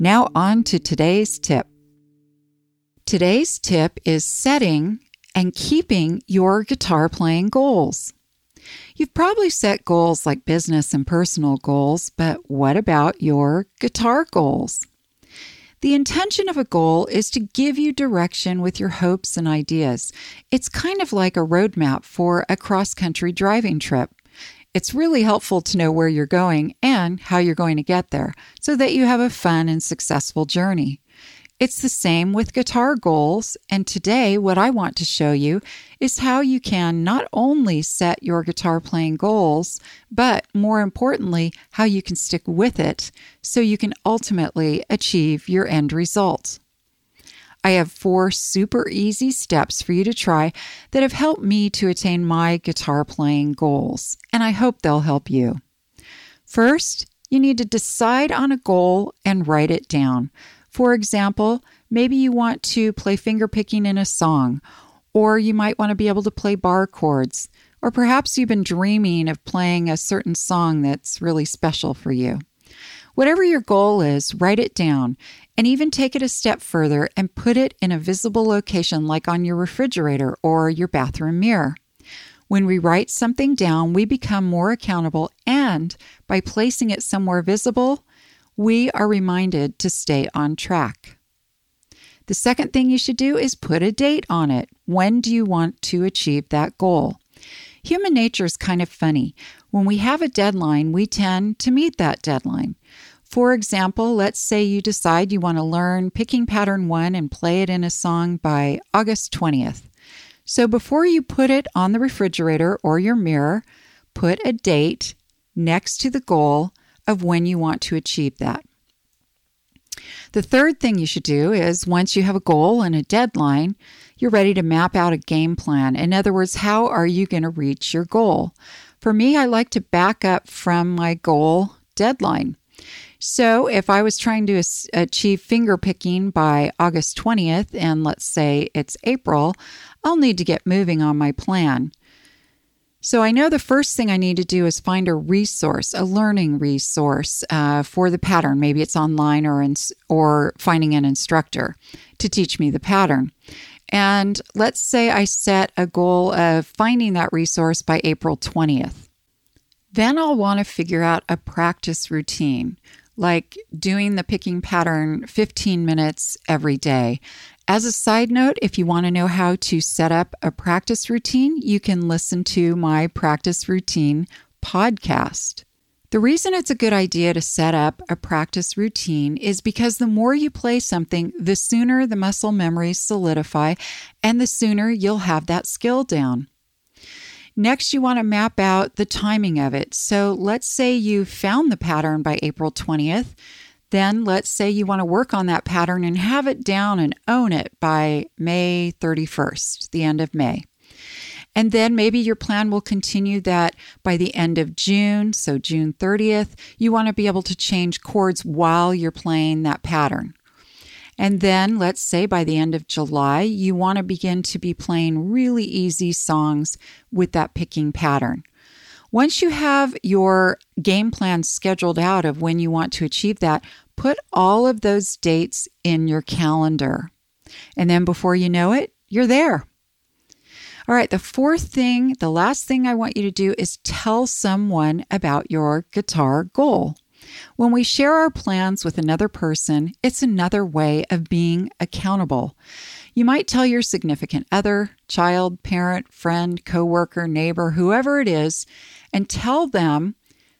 Now on to today's tip. Today's tip is setting and keeping your guitar playing goals. You've probably set goals like business and personal goals, but what about your guitar goals? The intention of a goal is to give you direction with your hopes and ideas. It's kind of like a roadmap for a cross-country driving trip. It's really helpful to know where you're going and how you're going to get there so that you have a fun and successful journey. It's the same with guitar goals, and today what I want to show you is how you can not only set your guitar playing goals, but more importantly, how you can stick with it so you can ultimately achieve your end result. I have 4 super easy steps for you to try that have helped me to attain my guitar playing goals, and I hope they'll help you. First, you need to decide on a goal and write it down. For example, maybe you want to play fingerpicking in a song, or you might want to be able to play bar chords, or perhaps you've been dreaming of playing a certain song that's really special for you. Whatever your goal is, write it down and even take it a step further and put it in a visible location like on your refrigerator or your bathroom mirror. When we write something down, we become more accountable, and by placing it somewhere visible, we are reminded to stay on track. The second thing you should do is put a date on it. When do you want to achieve that goal? Human nature is kind of funny. When we have a deadline, we tend to meet that deadline. For example, let's say you decide you want to learn picking pattern 1 and play it in a song by August 20th. So before you put it on the refrigerator or your mirror, put a date next to the goal of when you want to achieve that. The third thing you should do is, once you have a goal and a deadline, you're ready to map out a game plan. In other words, how are you going to reach your goal? For me, I like to back up from my goal deadline. So if I was trying to achieve fingerpicking by August 20th, and let's say it's April, I'll need to get moving on my plan. So I know the first thing I need to do is find a resource, a learning resource for the pattern. Maybe it's online or finding an instructor to teach me the pattern. And let's say I set a goal of finding that resource by April 20th. Then I'll want to figure out a practice routine, like doing the picking pattern 15 minutes every day. As a side note, if you want to know how to set up a practice routine, you can listen to my practice routine podcast. The reason it's a good idea to set up a practice routine is because the more you play something, the sooner the muscle memories solidify and the sooner you'll have that skill down. Next, you want to map out the timing of it. So let's say you found the pattern by April 20th. Then let's say you want to work on that pattern and have it down and own it by May 31st, the end of May. And then maybe your plan will continue that by the end of June, so June 30th, you want to be able to change chords while you're playing that pattern. And then let's say by the end of July, you want to begin to be playing really easy songs with that picking pattern. Once you have your game plan scheduled out of when you want to achieve that, put all of those dates in your calendar. And then before you know it, you're there. All right, the last thing I want you to do is tell someone about your guitar goal. When we share our plans with another person, it's another way of being accountable. You might tell your significant other, child, parent, friend, coworker, neighbor, whoever it is, and tell them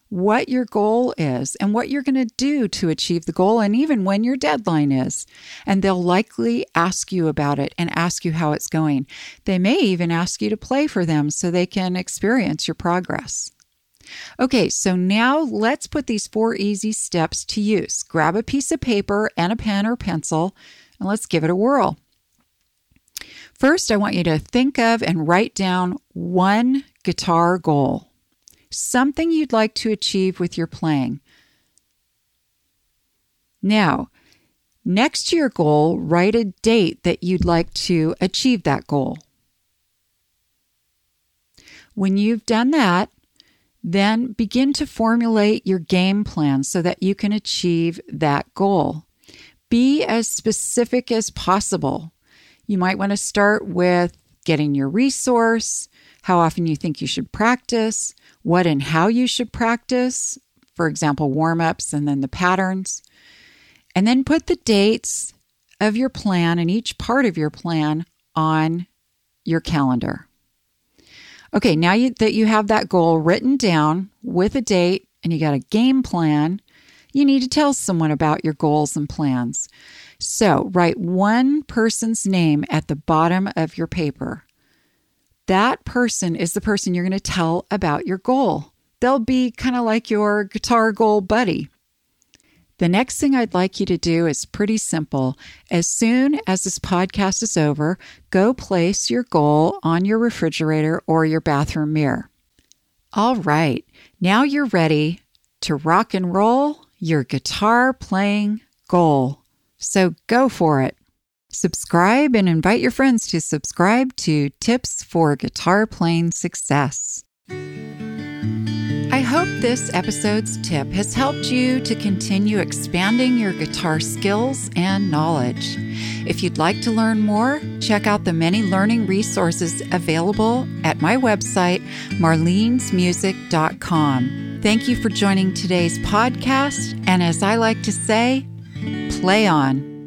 what your goal is and what you're going to do to achieve the goal and even when your deadline is. And they'll likely ask you about it and ask you how it's going. They may even ask you to play for them so they can experience your progress. Okay, so now let's put these 4 easy steps to use. Grab a piece of paper and a pen or pencil, and let's give it a whirl. First, I want you to think of and write down one guitar goal. Something you'd like to achieve with your playing. Now, next to your goal, write a date that you'd like to achieve that goal. When you've done that, then begin to formulate your game plan so that you can achieve that goal. Be as specific as possible. You might want to start with getting your resource, how often you think you should practice, what and how you should practice, for example, warm-ups and then the patterns, and then put the dates of your plan and each part of your plan on your calendar. Okay, now that you have that goal written down with a date and you got a game plan, you need to tell someone about your goals and plans. So write one person's name at the bottom of your paper. That person is the person you're going to tell about your goal. They'll be kind of like your guitar goal buddy. The next thing I'd like you to do is pretty simple. As soon as this podcast is over, go place your goal on your refrigerator or your bathroom mirror. All right, now you're ready to rock and roll your guitar playing goal. So go for it. Subscribe and invite your friends to subscribe to Tips for Guitar Playing Success. I hope this episode's tip has helped you to continue expanding your guitar skills and knowledge. If you'd like to learn more, check out the many learning resources available at my website, marlenesmusic.com. Thank you for joining today's podcast, and as I like to say, play on.